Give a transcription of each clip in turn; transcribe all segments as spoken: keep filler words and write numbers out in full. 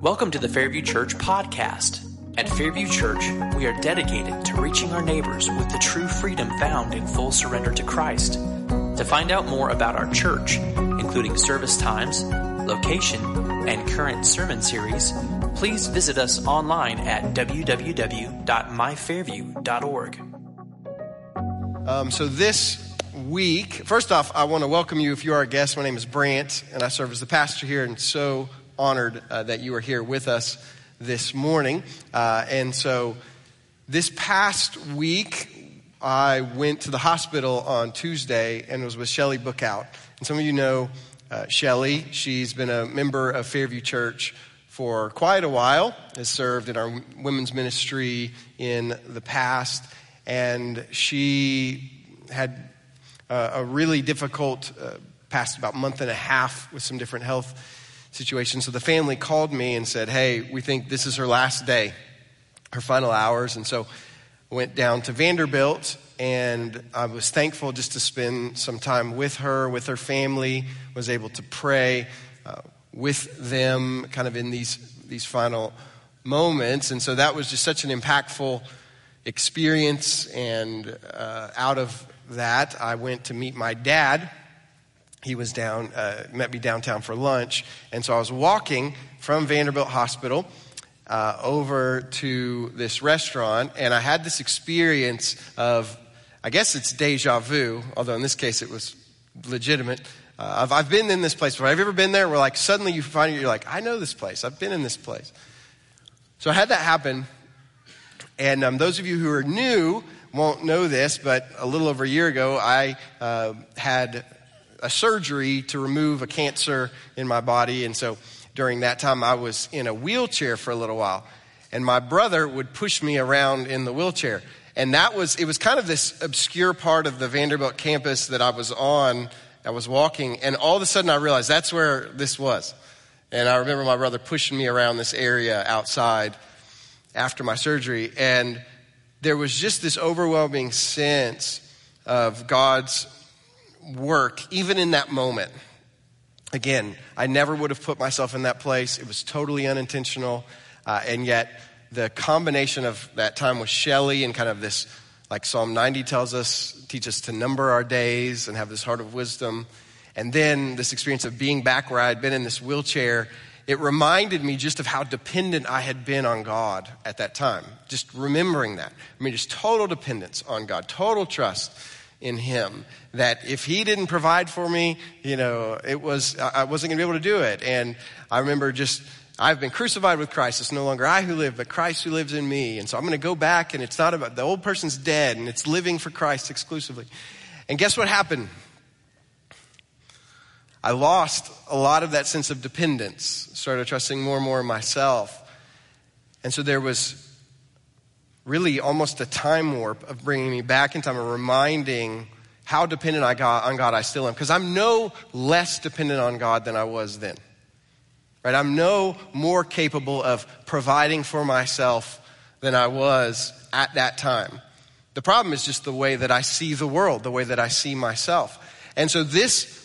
Welcome to the Fairview Church podcast. At Fairview Church, we are dedicated to reaching our neighbors with the true freedom found in full surrender to Christ. To find out more about our church, including service times, location, and current sermon series, please visit us online at w w w dot my fairview dot org. Um, so this week, first off, I want to welcome you if you are a guest. My name is Brant, and I serve as the pastor here, and so honored uh, that you are here with us this morning. Uh, and so this past week, I went to the hospital on Tuesday and was with Shelly Bookout. And some of you know uh, Shelly. She's been a member of Fairview Church for quite a while, has served in our women's ministry in the past, and she had uh, a really difficult uh, past about month and a half with some different health situation. So the family called me and said, hey, we think this is her last day, her final hours. And so I went down to Vanderbilt, and I was thankful just to spend some time with her, with her family, was able to pray uh, with them kind of in these, these final moments. And so that was just such an impactful experience. And uh, out of that, I went to meet my dad. He was down, uh, met me downtown for lunch. And so I was walking from Vanderbilt Hospital uh, over to this restaurant. And I had this experience of, I guess it's deja vu, although in this case it was legitimate. Uh, I've, I've been in this place before. Have you ever been there where like suddenly you find you're like, I know this place. I've been in this place. So I had that happen. And um, those of you who are new won't know this, but a little over a year ago, I uh, had a surgery to remove a cancer in my body. And so during that time, I was in a wheelchair for a little while. And my brother would push me around in the wheelchair. And that was, it was kind of this obscure part of the Vanderbilt campus that I was on. I was walking, and all of a sudden I realized that's where this was. And I remember my brother pushing me around this area outside after my surgery. And there was just this overwhelming sense of God's work, even in that moment. Again, I never would have put myself in that place. It was totally unintentional. Uh, and yet the combination of that time with Shelly and kind of this, like Psalm ninety tells us, teach us to number our days and have this heart of wisdom. And then this experience of being back where I had been in this wheelchair, it reminded me just of how dependent I had been on God at that time. Just remembering that. I mean, just total dependence on God, total trust in him, that if he didn't provide for me, you know, it was, I wasn't going to be able to do it. And I remember just, I've been crucified with Christ. It's no longer I who live, but Christ who lives in me. And so I'm going to go back, and it's not about, the old person's dead, and it's living for Christ exclusively. And guess what happened? I lost a lot of that sense of dependence, started trusting more and more in myself. And so there was really almost a time warp of bringing me back in time and reminding how dependent I got on God I still am. Because I'm no less dependent on God than I was then, right? I'm no more capable of providing for myself than I was at that time. The problem is just the way that I see the world, the way that I see myself. And so this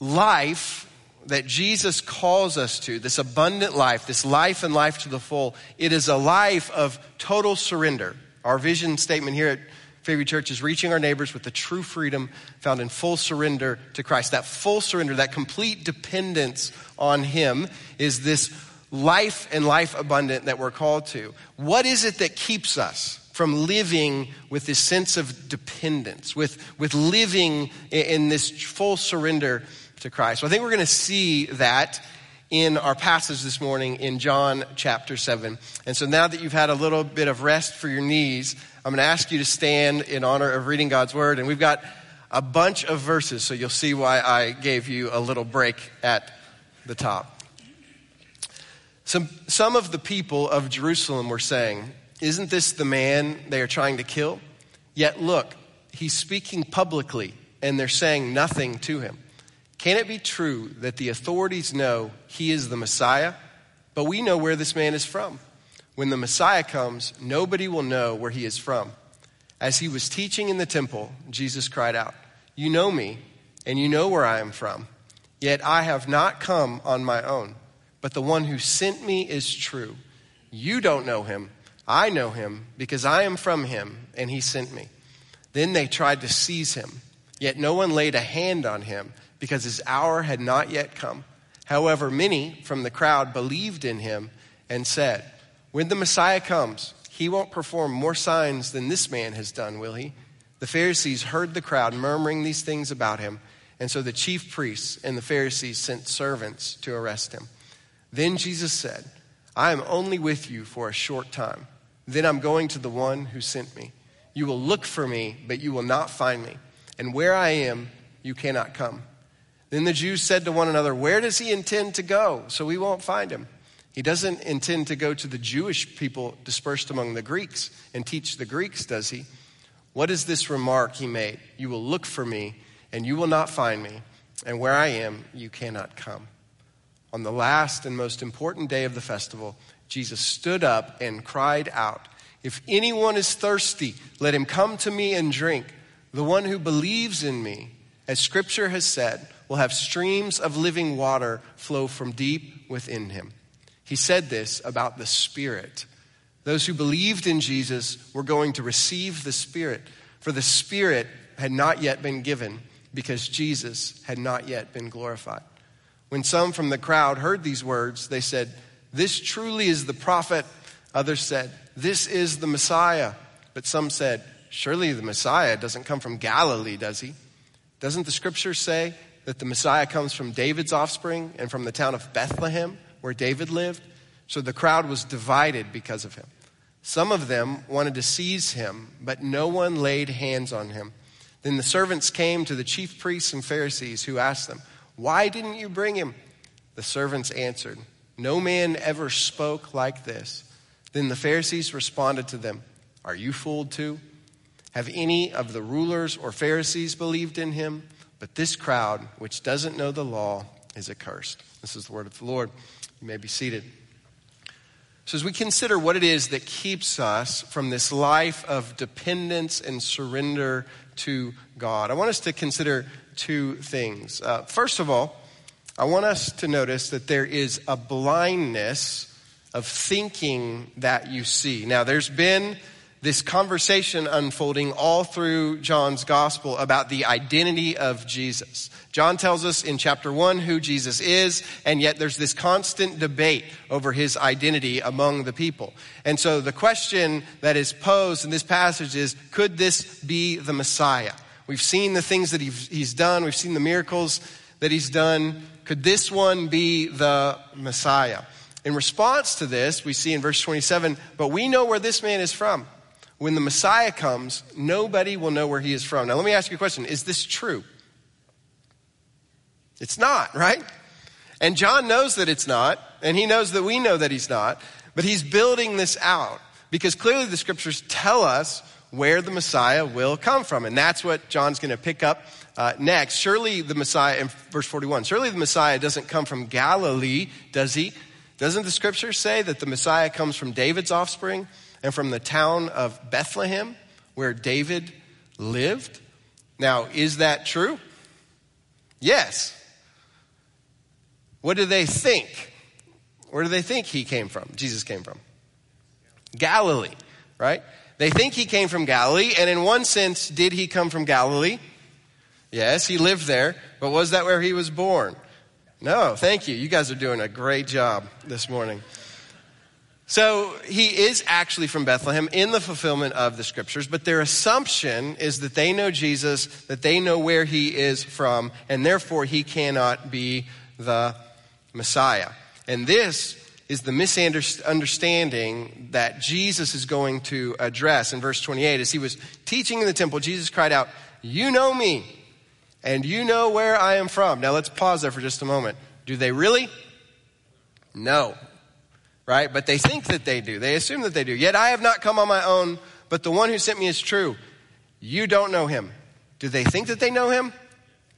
life that Jesus calls us to, this abundant life, this life and life to the full, it is a life of total surrender. Our vision statement here at Fairview Church is reaching our neighbors with the true freedom found in full surrender to Christ. That full surrender, that complete dependence on him is this life and life abundant that we're called to. What is it that keeps us from living with this sense of dependence, with, with living in this full surrender to Christ? Well, I think we're going to see that in our passage this morning in John chapter seven. And so now that you've had a little bit of rest for your knees, I'm going to ask you to stand in honor of reading God's word. And we've got a bunch of verses, so you'll see why I gave you a little break at the top. Some, some of the people of Jerusalem were saying, "Isn't this the man they are trying to kill? Yet look, he's speaking publicly, and they're saying nothing to him. Can it be true that the authorities know he is the Messiah? But we know where this man is from. When the Messiah comes, nobody will know where he is from." As he was teaching in the temple, Jesus cried out, "You know me, and you know where I am from. Yet I have not come on my own, but the one who sent me is true. You don't know him. I know him because I am from him and he sent me. Then they tried to seize him, yet no one laid a hand on him because his hour had not yet come. However, many from the crowd believed in him and said, when the Messiah comes, he won't perform more signs than this man has done, will he? The Pharisees heard the crowd murmuring these things about him, and so the chief priests and the Pharisees sent servants to arrest him. Then Jesus said, I am only with you for a short time. Then I'm going to the one who sent me. You will look for me, but you will not find me. And where I am, you cannot come. Then the Jews said to one another, where does he intend to go? So we won't find him. He doesn't intend to go to the Jewish people dispersed among the Greeks and teach the Greeks, does he? What is this remark he made? You will look for me, and you will not find me. And where I am, you cannot come. On the last and most important day of the festival, Jesus stood up and cried out, if anyone is thirsty, let him come to me and drink. The one who believes in me, as Scripture has said, will have streams of living water flow from deep within him. He said this about the Spirit. Those who believed in Jesus were going to receive the Spirit, for the Spirit had not yet been given because Jesus had not yet been glorified. When some from the crowd heard these words, they said, this truly is the prophet. Others said, this is the Messiah. But some said, surely the Messiah doesn't come from Galilee, does he? Doesn't the Scripture say that the Messiah comes from David's offspring and from the town of Bethlehem, where David lived? So the crowd was divided because of him. Some of them wanted to seize him, but no one laid hands on him. Then the servants came to the chief priests and Pharisees, who asked them, why didn't you bring him? The servants answered, no man ever spoke like this. Then the Pharisees responded to them, are you fooled too? Have any of the rulers or Pharisees believed in him? But this crowd, which doesn't know the law, is accursed. This is the word of the Lord. You may be seated. So as we consider what it is that keeps us from this life of dependence and surrender to God, I want us to consider two things. Uh, first of all, I want us to notice that there is a blindness of thinking that you see. Now, there's been this conversation unfolding all through John's gospel about the identity of Jesus. John tells us in chapter one who Jesus is, and yet there's this constant debate over his identity among the people. And so the question that is posed in this passage is, could this be the Messiah? We've seen the things that he's done. We've seen the miracles that he's done. Could this one be the Messiah? In response to this, we see in verse twenty-seven, but we know where this man is from. When the Messiah comes, nobody will know where he is from. Now, let me ask you a question. Is this true? It's not, right? And John knows that it's not, and he knows that we know that he's not, but he's building this out because clearly the Scriptures tell us where the Messiah will come from, and that's what John's going to pick up uh, next. Surely the Messiah, in verse forty-one, surely the Messiah doesn't come from Galilee, does he? Doesn't the Scripture say that the Messiah comes from David's offspring? And from the town of Bethlehem, where David lived. Now, is that true? Yes. What do they think? Where do they think he came from? Jesus came from Galilee, right? They think he came from Galilee. And in one sense, did he come from Galilee? Yes, he lived there. But was that where he was born? No, thank you. You guys are doing a great job this morning. So he is actually from Bethlehem in the fulfillment of the Scriptures, but their assumption is that they know Jesus, that they know where he is from, and therefore he cannot be the Messiah. And this is the misunderstanding that Jesus is going to address in verse twenty-eight. As he was teaching in the temple, Jesus cried out, you know me, and you know where I am from. Now let's pause there for just a moment. Do they really? No. Right? But they think that they do. They assume that they do. Yet I have not come on my own, but the one who sent me is true. You don't know him. Do they think that they know him?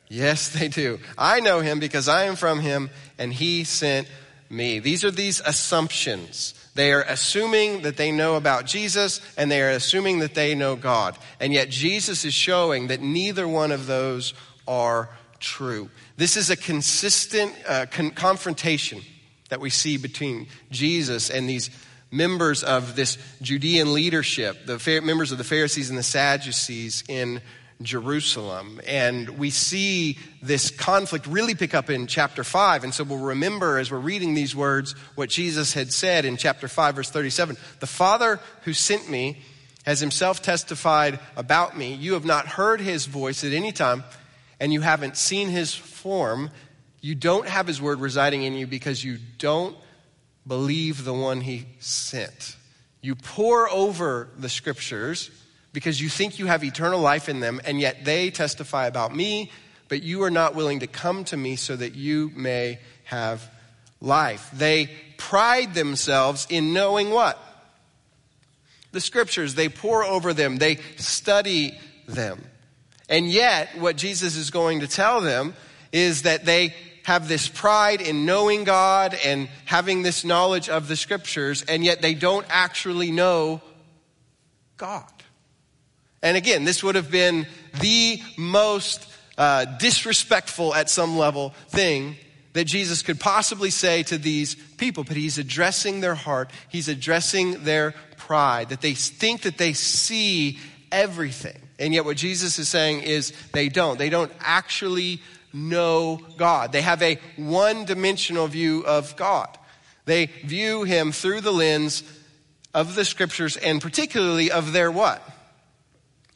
Yes, they do. I know him because I am from him and he sent me. These are these assumptions. They are assuming that they know about Jesus and they are assuming that they know God. And yet Jesus is showing that neither one of those are true. This is a consistent uh, con- confrontation that we see between Jesus and these members of this Judean leadership, the members of the Pharisees and the Sadducees in Jerusalem. And we see this conflict really pick up in chapter five. And so we'll remember as we're reading these words what Jesus had said in chapter five, verse thirty-seven. The Father who sent me has himself testified about me. You have not heard his voice at any time, and you haven't seen his form. You don't have his word residing in you because you don't believe the one he sent. You pore over the scriptures because you think you have eternal life in them, and yet they testify about me, but you are not willing to come to me so that you may have life. They pride themselves in knowing what? The scriptures. They pore over them. They study them. And yet, what Jesus is going to tell them is that they have this pride in knowing God and having this knowledge of the scriptures, and yet they don't actually know God. And again, this would have been the most uh, disrespectful at some level thing that Jesus could possibly say to these people, but he's addressing their heart. He's addressing their pride, that they think that they see everything. And yet what Jesus is saying is they don't. They don't actually know God. They have a one-dimensional view of God. They view him through the lens of the scriptures and particularly of their what?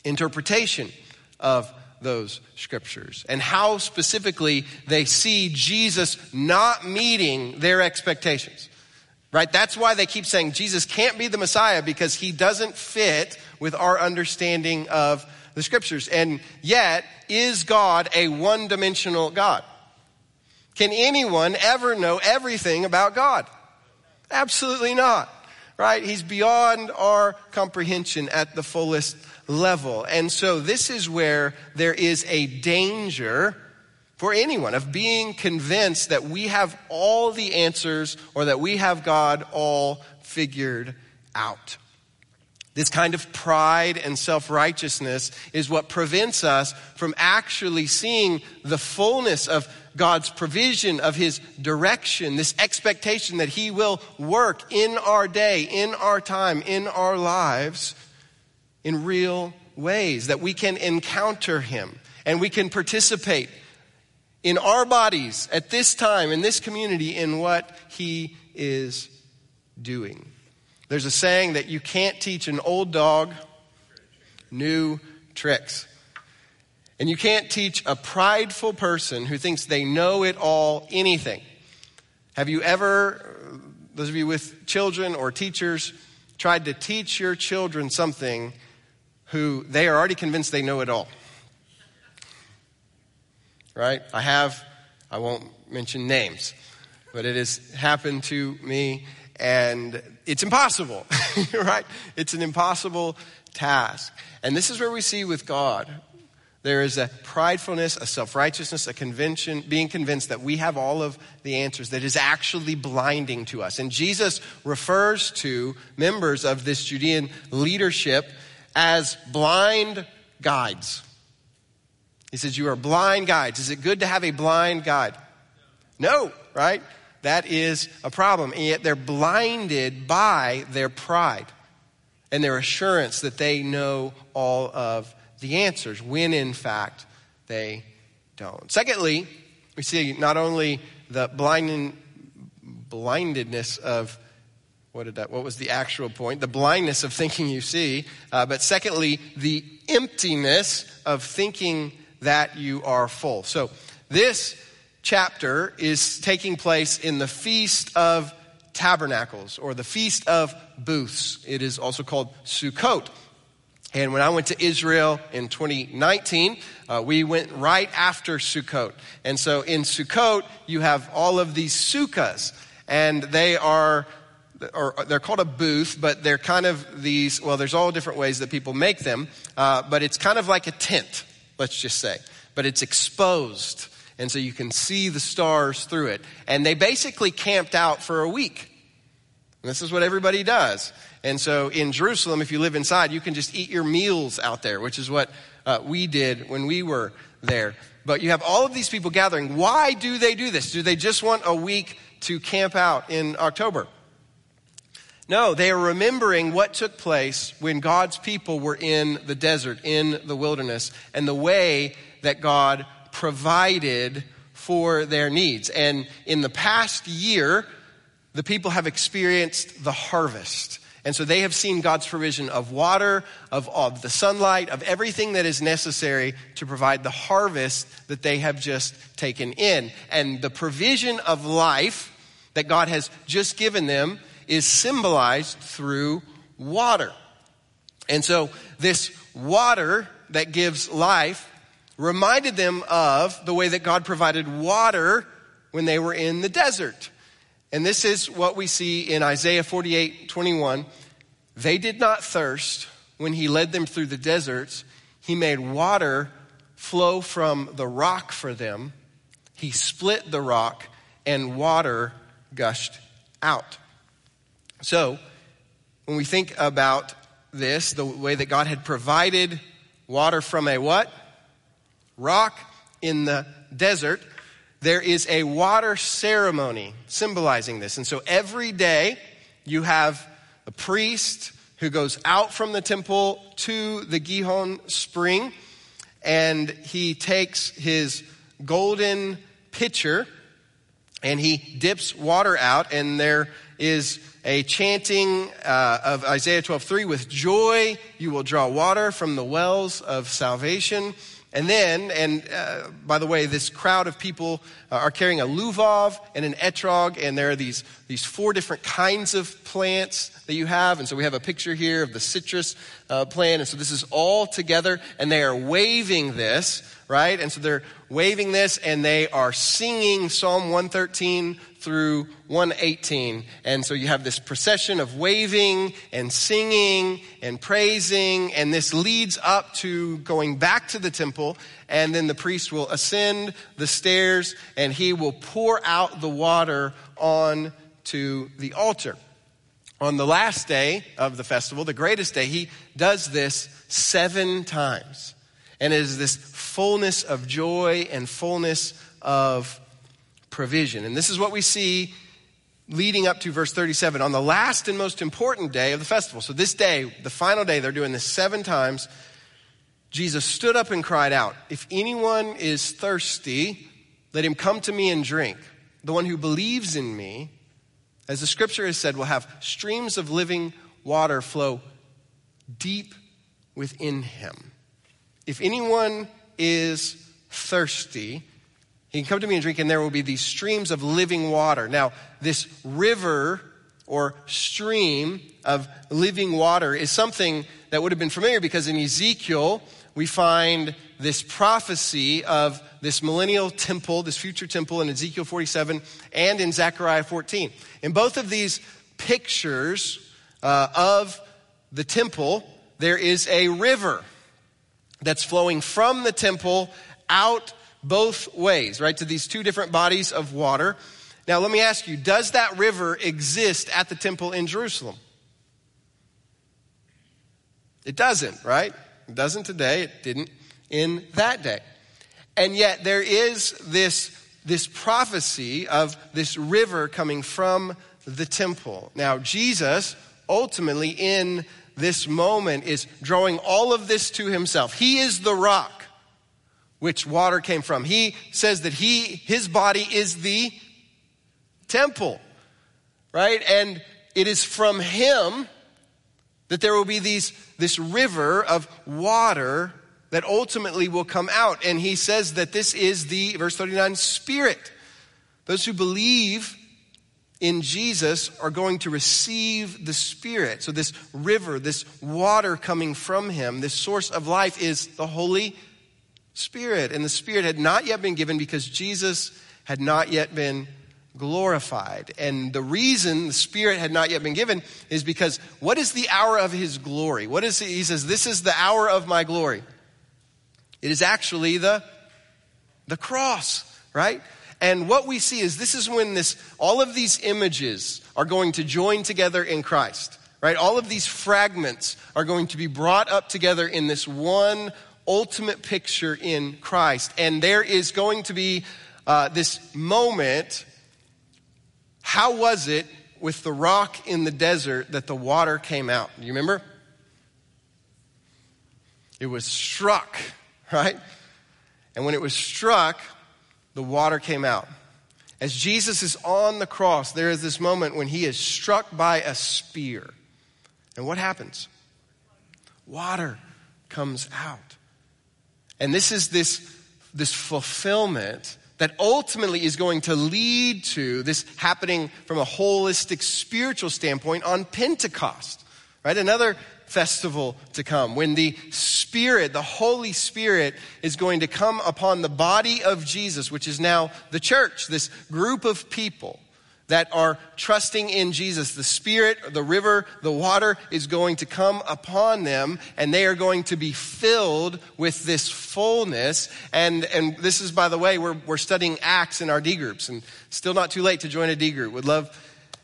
Interpretation of those scriptures. And how specifically they see Jesus not meeting their expectations. Right? That's why they keep saying Jesus can't be the Messiah, because he doesn't fit with our understanding of the scriptures. And yet, is God a one-dimensional God? Can anyone ever know everything about God? Absolutely not, right? He's beyond our comprehension at the fullest level. And so this is where there is a danger for anyone of being convinced that we have all the answers or that we have God all figured out. This kind of pride and self-righteousness is what prevents us from actually seeing the fullness of God's provision, of his direction, this expectation that he will work in our day, in our time, in our lives, in real ways, that we can encounter him and we can participate in our bodies, at this time, in this community, in what he is doing. There's a saying that you can't teach an old dog new tricks. And you can't teach a prideful person who thinks they know it all anything. Have you ever, those of you with children or teachers, tried to teach your children something who they are already convinced they know it all? Right? I have, I won't mention names, but it has happened to me, and it's impossible, right? It's an impossible task. And this is where we see with God, there is a pridefulness, a self-righteousness, a convention, being convinced that we have all of the answers that is actually blinding to us. And Jesus refers to members of this Judean leadership as blind guides. He says, you are blind guides. Is it good to have a blind guide? No, right? That is a problem. And yet they're blinded by their pride and their assurance that they know all of the answers, when in fact they don't. Secondly, we see not only the blind, blindedness of What did that, what was the actual point? The blindness of thinking you see. Uh, but secondly, the emptiness of thinking that you are full. So this chapter is taking place in the Feast of Tabernacles, or the Feast of Booths. It is also called Sukkot. And when I went to Israel in twenty nineteen, uh, we went right after Sukkot. And so in Sukkot, you have all of these sukkahs, and they are, or they're called a booth, but they're kind of these, well, there's all different ways that people make them, uh, but it's kind of like a tent, let's just say. But it's exposed, and so you can see the stars through it. And they basically camped out for a week. And this is what everybody does. And so in Jerusalem, if you live inside, you can just eat your meals out there, which is what uh, we did when we were there. But you have all of these people gathering. Why do they do this? Do they just want a week to camp out in October. No, they are remembering what took place when God's people were in the desert, in the wilderness, and the way that God provided for their needs. And in the past year, the people have experienced the harvest. And so they have seen God's provision of water, of, of the sunlight, of everything that is necessary to provide the harvest that they have just taken in. And the provision of life that God has just given them is symbolized through water. And so this water that gives life reminded them of the way that God provided water when they were in the desert. And this is what we see in Isaiah forty-eight twenty-one. They did not thirst when he led them through the deserts. He made water flow from the rock for them. He split the rock and water gushed out. So, when we think about this, the way that God had provided water from a what? Rock in the desert, there is a water ceremony symbolizing this. And so every day you have a priest who goes out from the temple to the Gihon Spring, and he takes his golden pitcher and he dips water out, and there is a chanting uh, of Isaiah twelve three, with joy you will draw water from the wells of salvation. And then, and uh, by the way, this crowd of people uh, are carrying a luvav and an etrog, and there are these, these four different kinds of plants that you have. And so we have a picture here of the citrus uh, plant. And so this is all together, and they are waving this, right? And so they're waving this, and they are singing Psalm one thirteen through one eighteen. And so you have this procession of waving and singing and praising, and this leads up to going back to the temple, and then the priest will ascend the stairs and he will pour out the water on to the altar. On the last day of the festival, the greatest day, he does this seven times. And it is this fullness of joy and fullness of provision. And this is what we see leading up to verse thirty-seven, on the last and most important day of the festival. So this day, the final day, they're doing this seven times. Jesus stood up and cried out, "If anyone is thirsty, let him come to me and drink. The one who believes in me, as the scripture has said, will have streams of living water flow deep within him. If anyone is thirsty, he can come to me and drink, and there will be these streams of living water." Now, this river or stream of living water is something that would have been familiar, because in Ezekiel, we find this prophecy of this millennial temple, this future temple in Ezekiel forty-seven and in Zechariah fourteen. In both of these pictures uh, of the temple, there is a river that's flowing from the temple out both ways, right, to these two different bodies of water. Now, let me ask you, does that river exist at the temple in Jerusalem? It doesn't, right? It doesn't today. It didn't in that day. And yet there is this, this prophecy of this river coming from the temple. Now, Jesus ultimately in this moment is drawing all of this to himself. He is the rock which water came from. He says that he, his body is the temple, right? And it is from him that there will be these, this river of water that ultimately will come out. And he says that this is the, verse thirty-nine, Spirit. Those who believe in Jesus are going to receive the Spirit. So this river, this water coming from him, this source of life is the Holy Spirit. Spirit, and the Spirit had not yet been given because Jesus had not yet been glorified. And the reason the Spirit had not yet been given is because what is the hour of his glory? What is it? He says, this is the hour of my glory. It is actually the, the cross, right? And what we see is this is when this, all of these images are going to join together in Christ, right? All of these fragments are going to be brought up together in this one ultimate picture in Christ. And there is going to be uh, this moment How was it with the rock in the desert that the water came out? Do you remember? It was struck, right? And when it was struck, the water came out. As Jesus is on the cross, there is this moment when he is struck by a spear. And what happens? Water comes out. And this is this, this fulfillment that ultimately is going to lead to this happening from a holistic spiritual standpoint on Pentecost, right? Another festival to come when the Spirit, the Holy Spirit, is going to come upon the body of Jesus, which is now the church, this group of people that are trusting in Jesus. The Spirit, the river, the water is going to come upon them, and they are going to be filled with this fullness. And and this is, by the way, we're we're studying Acts in our D groups, and still not too late to join a D group. Would love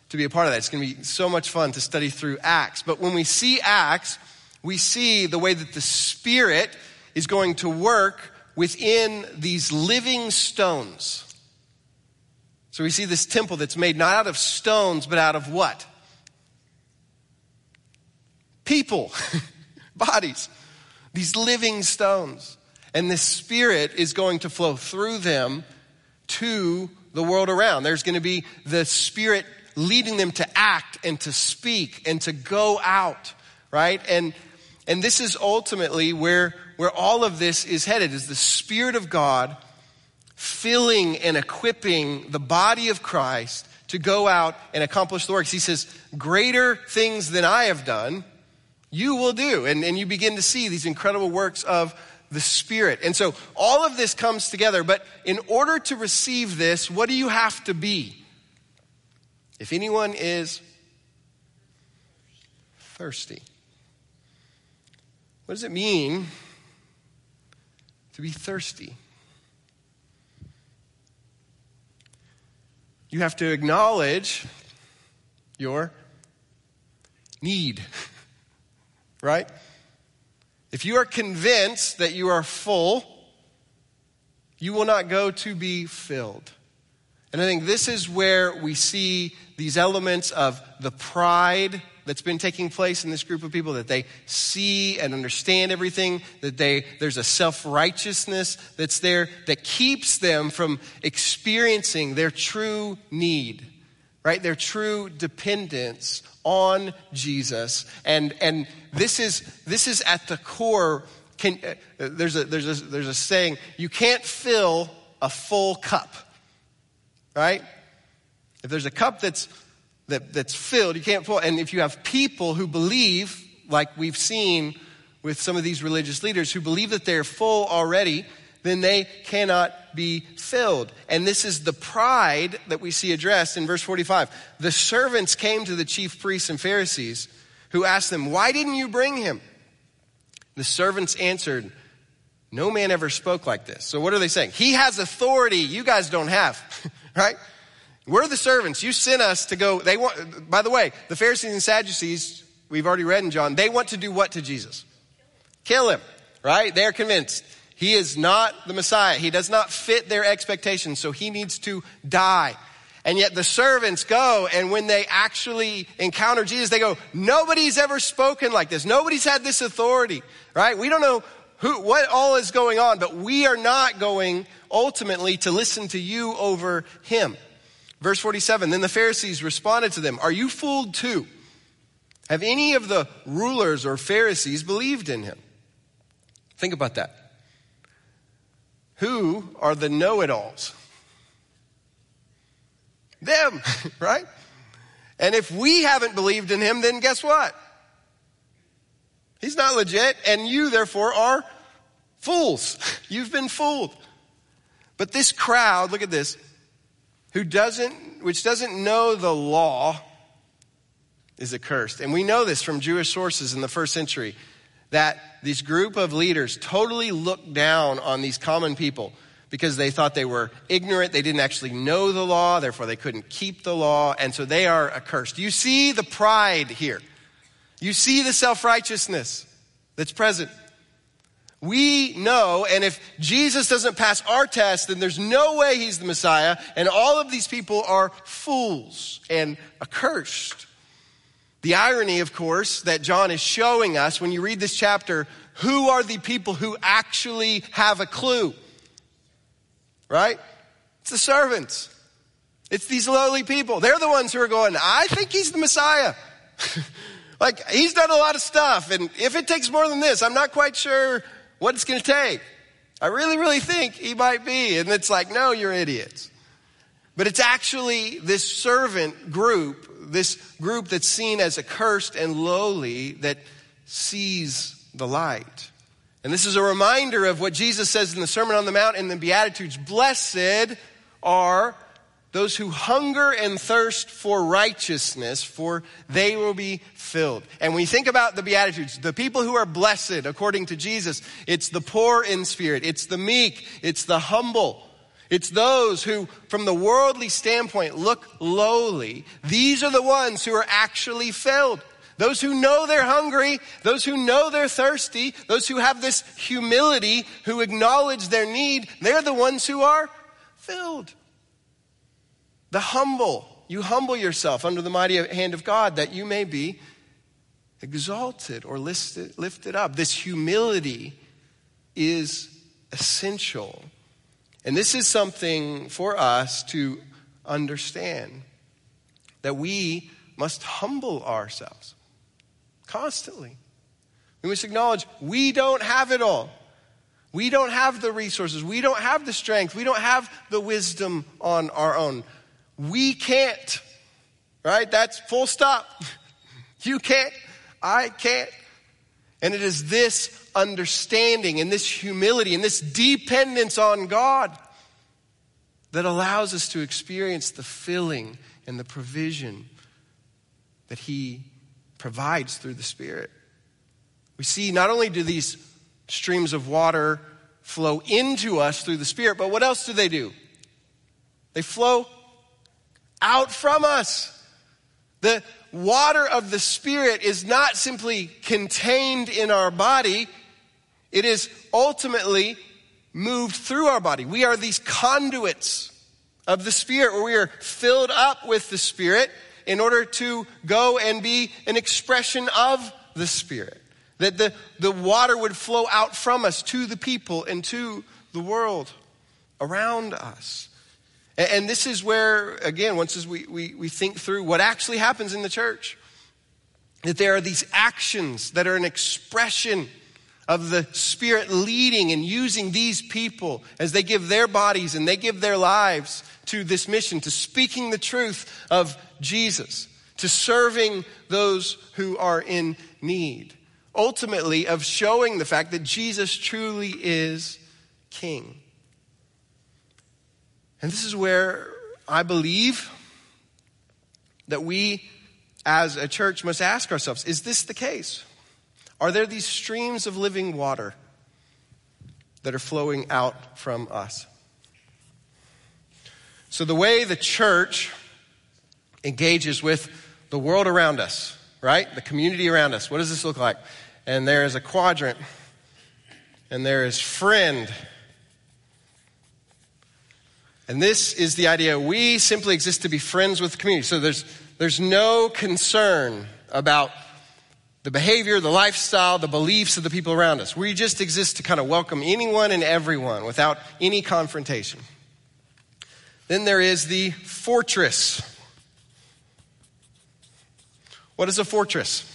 to be a part of that. It's going to be so much fun to study through Acts. But when we see Acts, we see the way that the Spirit is going to work within these living stones. So we see this temple that's made not out of stones, but out of what? People, bodies, these living stones. And the Spirit is going to flow through them to the world around. There's going to be the Spirit leading them to act and to speak and to go out, right? And and this is ultimately where, where all of this is headed, is the Spirit of God filling and equipping the body of Christ to go out and accomplish the works. He says, greater things than I have done, you will do. And, and you begin to see these incredible works of the Spirit. And so all of this comes together, but in order to receive this, what do you have to be? If anyone is thirsty, what does it mean to be thirsty? You have to acknowledge your need, right? If you are convinced that you are full, you will not go to be filled. And I think this is where we see these elements of the pride that's been taking place in this group of people, that they see and understand everything, that they there's a self-righteousness that's there that keeps them from experiencing their true need, right? Their true dependence on Jesus. And and this is this is at the core. Can, uh, there's a there's a there's a saying, you can't fill a full cup, right? If there's a cup that's That, that's filled, you can't pull. And if you have people who believe, like we've seen with some of these religious leaders, who believe that they're full already, then they cannot be filled. And this is the pride that we see addressed in verse forty-five. The servants came to the chief priests and Pharisees, who asked them, why didn't you bring him? The servants answered, no man ever spoke like this. So what are they saying? He has authority you guys don't have, right? We're the servants. You sent us to go. They want, by the way, the Pharisees and Sadducees, we've already read in John, they want to do what to Jesus? Kill him, right? They're convinced he is not the Messiah. He does not fit their expectations, so he needs to die. And yet the servants go, and when they actually encounter Jesus, they go, nobody's ever spoken like this. Nobody's had this authority, right? We don't know who, what all is going on, but we are not going ultimately to listen to you over him. Verse forty-seven, then the Pharisees responded to them, are you fooled too? Have any of the rulers or Pharisees believed in him? Think about that. Who are the know-it-alls? Them, right? And if we haven't believed in him, then guess what? He's not legit, and you, therefore, are fools. You've been fooled. But this crowd, look at this, who doesn't, which doesn't know the law is accursed. And we know this from Jewish sources in the first century, that this group of leaders totally looked down on these common people because they thought they were ignorant. They didn't actually know the law. Therefore, they couldn't keep the law. And so they are accursed. You see the pride here. You see the self-righteousness that's present. We know, and if Jesus doesn't pass our test, then there's no way he's the Messiah, and all of these people are fools and accursed. The irony, of course, that John is showing us when you read this chapter, who are the people who actually have a clue? Right? It's the servants. It's these lowly people. They're the ones who are going, I think he's the Messiah. Like, he's done a lot of stuff, and if it takes more than this, I'm not quite sure what it's going to take. I really, really think he might be. And it's like, no, you're idiots. But it's actually this servant group, this group that's seen as accursed and lowly, that sees the light. And this is a reminder of what Jesus says in the Sermon on the Mount and the Beatitudes. Blessed are those who hunger and thirst for righteousness, for they will be filled. And when you think about the Beatitudes, the people who are blessed, according to Jesus, it's the poor in spirit, it's the meek, it's the humble. It's those who, from the worldly standpoint, look lowly. These are the ones who are actually filled. Those who know they're hungry, those who know they're thirsty, those who have this humility, who acknowledge their need, they're the ones who are filled. The humble, you humble yourself under the mighty hand of God that you may be exalted or lifted, lifted up. This humility is essential. And this is something for us to understand, that we must humble ourselves constantly. We must acknowledge we don't have it all. We don't have the resources. We don't have the strength. We don't have the wisdom on our own. We can't, right? That's full stop. You can't, I can't. And it is this understanding and this humility and this dependence on God that allows us to experience the filling and the provision that he provides through the Spirit. We see not only do these streams of water flow into us through the Spirit, but what else do they do? They flow out from us. The water of the Spirit is not simply contained in our body. It is ultimately moved through our body. We are these conduits of the Spirit, where we are filled up with the Spirit in order to go and be an expression of the Spirit. That the, the water would flow out from us to the people and to the world around us. And this is where, again, once we, we, we think through what actually happens in the church, that there are these actions that are an expression of the Spirit leading and using these people as they give their bodies and they give their lives to this mission, to speaking the truth of Jesus, to serving those who are in need, ultimately of showing the fact that Jesus truly is King. And this is where I believe that we as a church must ask ourselves, is this the case? Are there these streams of living water that are flowing out from us? So the way the church engages with the world around us, right? The community around us. What does this look like? And there is a quadrant, and there is friend. And this is the idea. We simply exist to be friends with the community. So there's there's no concern about the behavior, the lifestyle, the beliefs of the people around us. We just exist to kind of welcome anyone and everyone without any confrontation. Then there is the fortress. What is a fortress?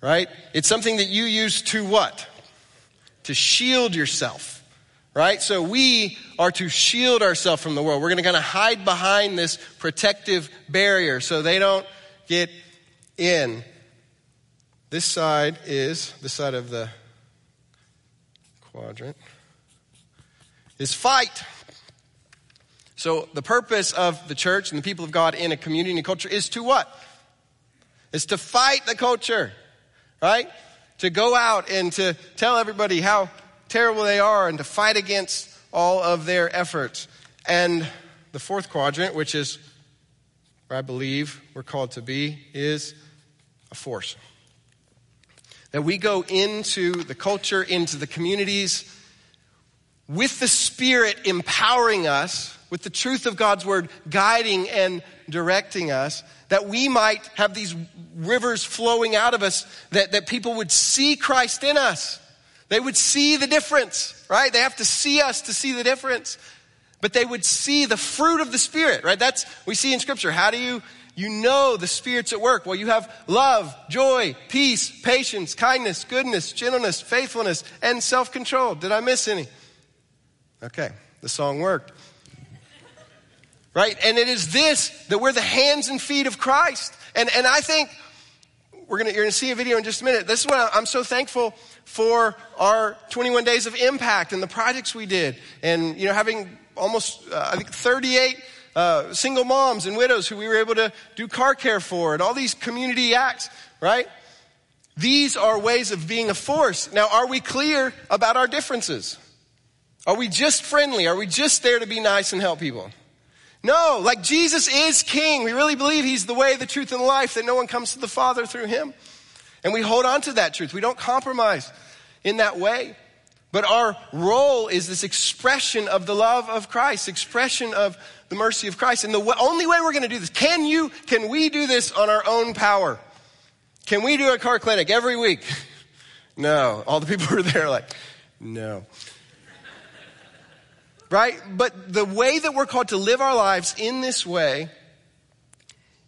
Right? It's something that you use to what? To shield yourself. Right? So we are to shield ourselves from the world. We're going to kind of hide behind this protective barrier so they don't get in. This side is, this side of the quadrant is fight. So the purpose of the church and the people of God in a community and a culture is to what? Is to fight the culture, right? To go out and to tell everybody how terrible they are and to fight against all of their efforts. And the fourth quadrant, which is where I believe we're called to be, is a force. that we go into the culture, into the communities, with the Spirit empowering us, with the truth of God's word guiding and directing us, that we might have these rivers flowing out of us, that, that people would see Christ in us. They would see the difference, right? They have to see us to see the difference. But they would see the fruit of the Spirit, right? That's, we see in Scripture. How do you, you know the Spirit's at work? Well, you have love, joy, peace, patience, kindness, goodness, gentleness, faithfulness, and self-control. Did I miss any? Okay, the song worked. Right? And it is this, that we're the hands and feet of Christ. And and I think, we're gonna, you're going to see a video in just a minute. This is why I'm so thankful for our twenty-one days of impact and the projects we did. And, you know, having almost, uh, I think, thirty-eight uh, single moms and widows who we were able to do car care for, and all these community acts, right? These are ways of being a force. Now, are we clear about our differences? Are we just friendly? Are we just there to be nice and help people? No, like Jesus is king. We really believe he's the way, the truth, and the life, that no one comes to the Father through him. And we hold on to that truth. We don't compromise in that way. But our role is this expression of the love of Christ, expression of the mercy of Christ. And the only way we're going to do this, can you, can we do this on our own power? Can we do a car clinic every week? No. All the people who are there are like, no. Right? But the way that we're called to live our lives in this way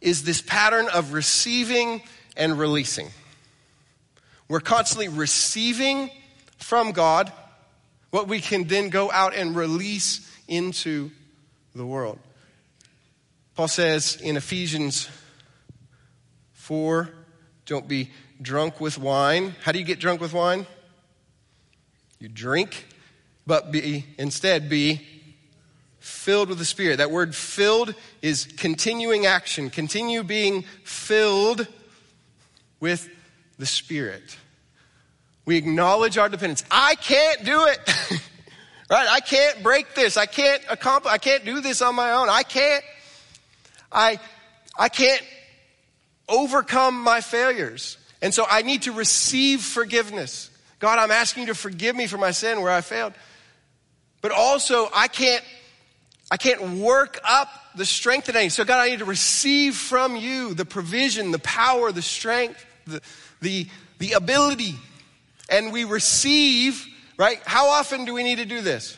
is this pattern of receiving and releasing. We're constantly receiving from God what we can then go out and release into the world. Paul says in Ephesians four, don't be drunk with wine. How do you get drunk with wine? You drink, but be instead be filled with the Spirit. That word filled is continuing action. Continue being filled with the Spirit. We acknowledge our dependence. I can't do it. Right? I can't break this. I can't accomplish. I can't do this on my own. I can't. I I can't overcome my failures. And so I need to receive forgiveness. God, I'm asking you to forgive me for my sin where I failed. But also, I can't, I can't work up the strength that I need. So God, I need to receive from you the provision, the power, the strength, the, the, the ability. And we receive, right? How often do we need to do this?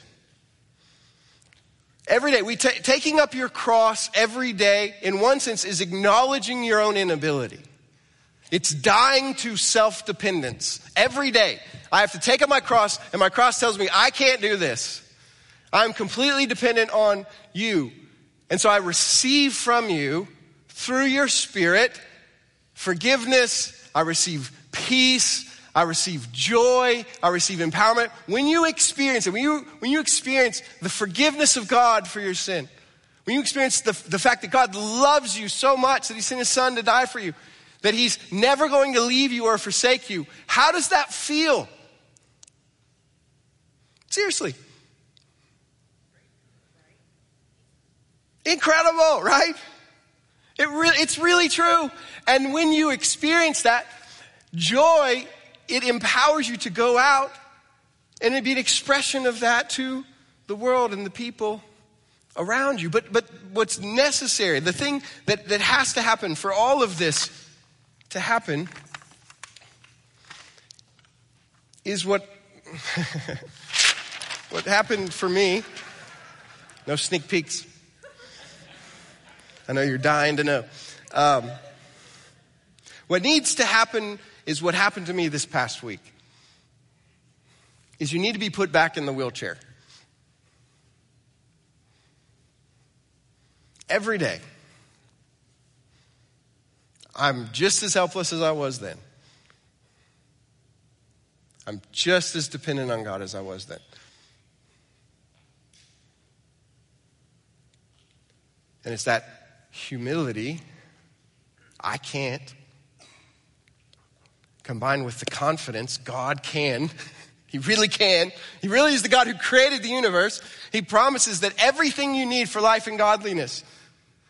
Every day. We t- taking up your cross every day, in one sense, is acknowledging your own inability. It's dying to self-dependence. Every day, I have to take up my cross, and my cross tells me, I can't do this. I'm completely dependent on you. And so I receive from you, through your Spirit, forgiveness. I receive peace. I receive joy. I receive empowerment. When you experience it, when you, when you experience the forgiveness of God for your sin, when you experience the, the fact that God loves you so much that he sent his son to die for you, that he's never going to leave you or forsake you, how does that feel? Seriously. Incredible, right? It re- it's really true. And when you experience that joy, it empowers you to go out and it'd be an expression of that to the world and the people around you. But but what's necessary, the thing that, that has to happen for all of this to happen is what what happened for me. No sneak peeks. I know you're dying to know. Um, what needs to happen is what happened to me this past week. Is you need to be put back in the wheelchair. Every day. I'm just as helpless as I was then. I'm just as dependent on God as I was then. And it's that humility, I can't, combined with the confidence, God can. He really can. He really is the God who created the universe. He promises that everything you need for life and godliness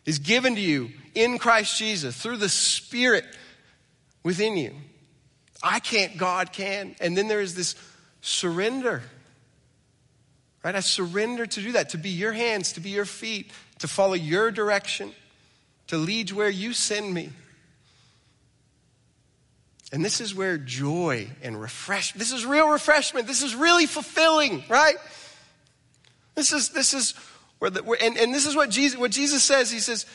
is given to you in Christ Jesus through the Spirit within you. I can't, God can. And then there is this surrender, right? I surrender to do that, to be your hands, to be your feet, to follow your direction, to lead where you send me. And this is where joy and refreshment, this is real refreshment. This is really fulfilling, right? This is, this is where, the, where and, and this is what Jesus, what Jesus says. He says,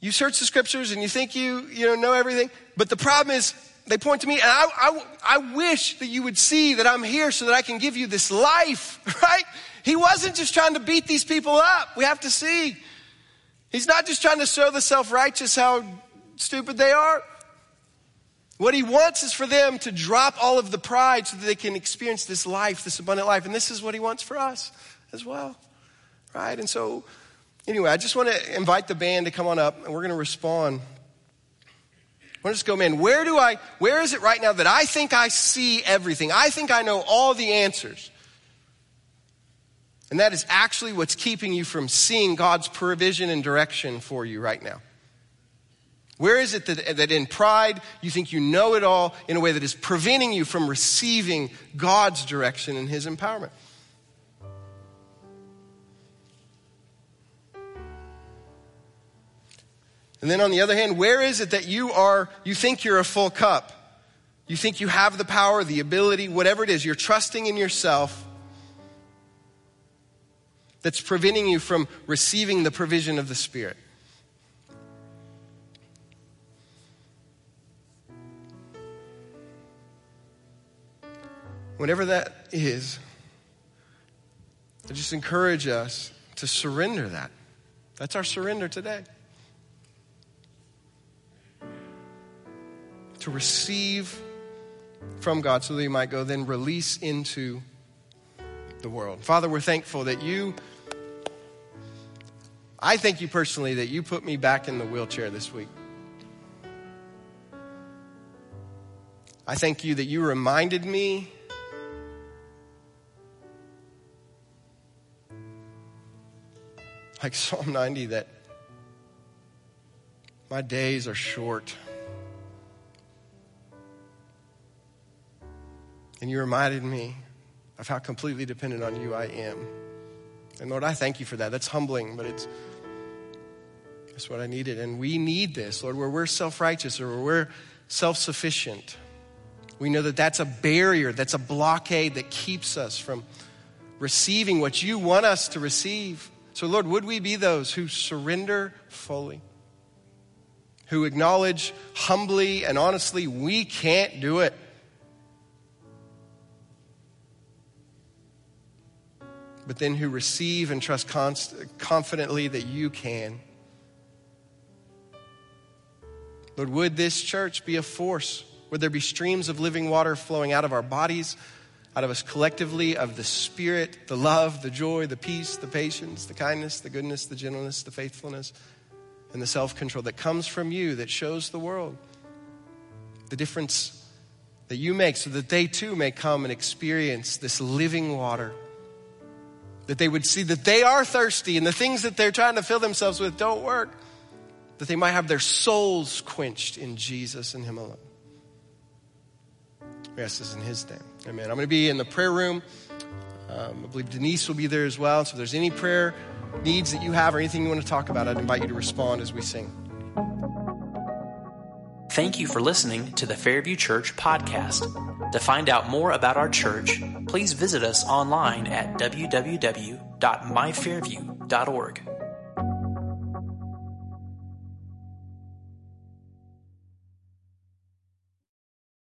you search the scriptures and you think you, you know, know everything. But the problem is they point to me, and I, I, I wish that you would see that I'm here so that I can give you this life, right? He wasn't just trying to beat these people up. We have to see. He's not just trying to show the self-righteous how stupid they are. What he wants is for them to drop all of the pride so that they can experience this life, this abundant life. And this is what he wants for us as well, right? And so, anyway, I just want to invite the band to come on up, and we're going to respond. I want to just go, man, where do I, where is it right now that I think I see everything? I think I know all the answers. And that is actually what's keeping you from seeing God's provision and direction for you right now. Where is it that, that in pride you think you know it all in a way that is preventing you from receiving God's direction and his empowerment? And then on the other hand, where is it that you are, you think you're a full cup? You think you have the power, the ability, whatever it is, you're trusting in yourself that's preventing you from receiving the provision of the Spirit. Whatever that is, I just encourage us to surrender that. That's our surrender today. To receive from God so that you might go then release into the world. Father, we're thankful that you, I thank you personally that you put me back in the wheelchair this week. I thank you that you reminded me like Psalm ninety, that my days are short. And you reminded me of how completely dependent on you I am. And Lord, I thank you for that. That's humbling, but it's that's what I needed. And we need this, Lord, where we're self-righteous or where we're self-sufficient. We know that that's a barrier, that's a blockade that keeps us from receiving what you want us to receive. So, Lord, would we be those who surrender fully, who acknowledge humbly and honestly we can't do it, but then who receive and trust const- confidently that you can. Lord, would this church be a force? Would there be streams of living water flowing out of our bodies, out of us collectively, of the Spirit, the love, the joy, the peace, the patience, the kindness, the goodness, the gentleness, the faithfulness, and the self-control that comes from you, that shows the world the difference that you make so that they too may come and experience this living water, that they would see that they are thirsty and the things that they're trying to fill themselves with don't work, that they might have their souls quenched in Jesus and him alone. We ask this in his name. Amen. I'm going to be in the prayer room. Um, I believe Denise will be there as well. So if there's any prayer needs that you have or anything you want to talk about, I'd invite you to respond as we sing. Thank you for listening to the Fairview Church podcast. To find out more about our church, please visit us online at w w w dot my fairview dot org.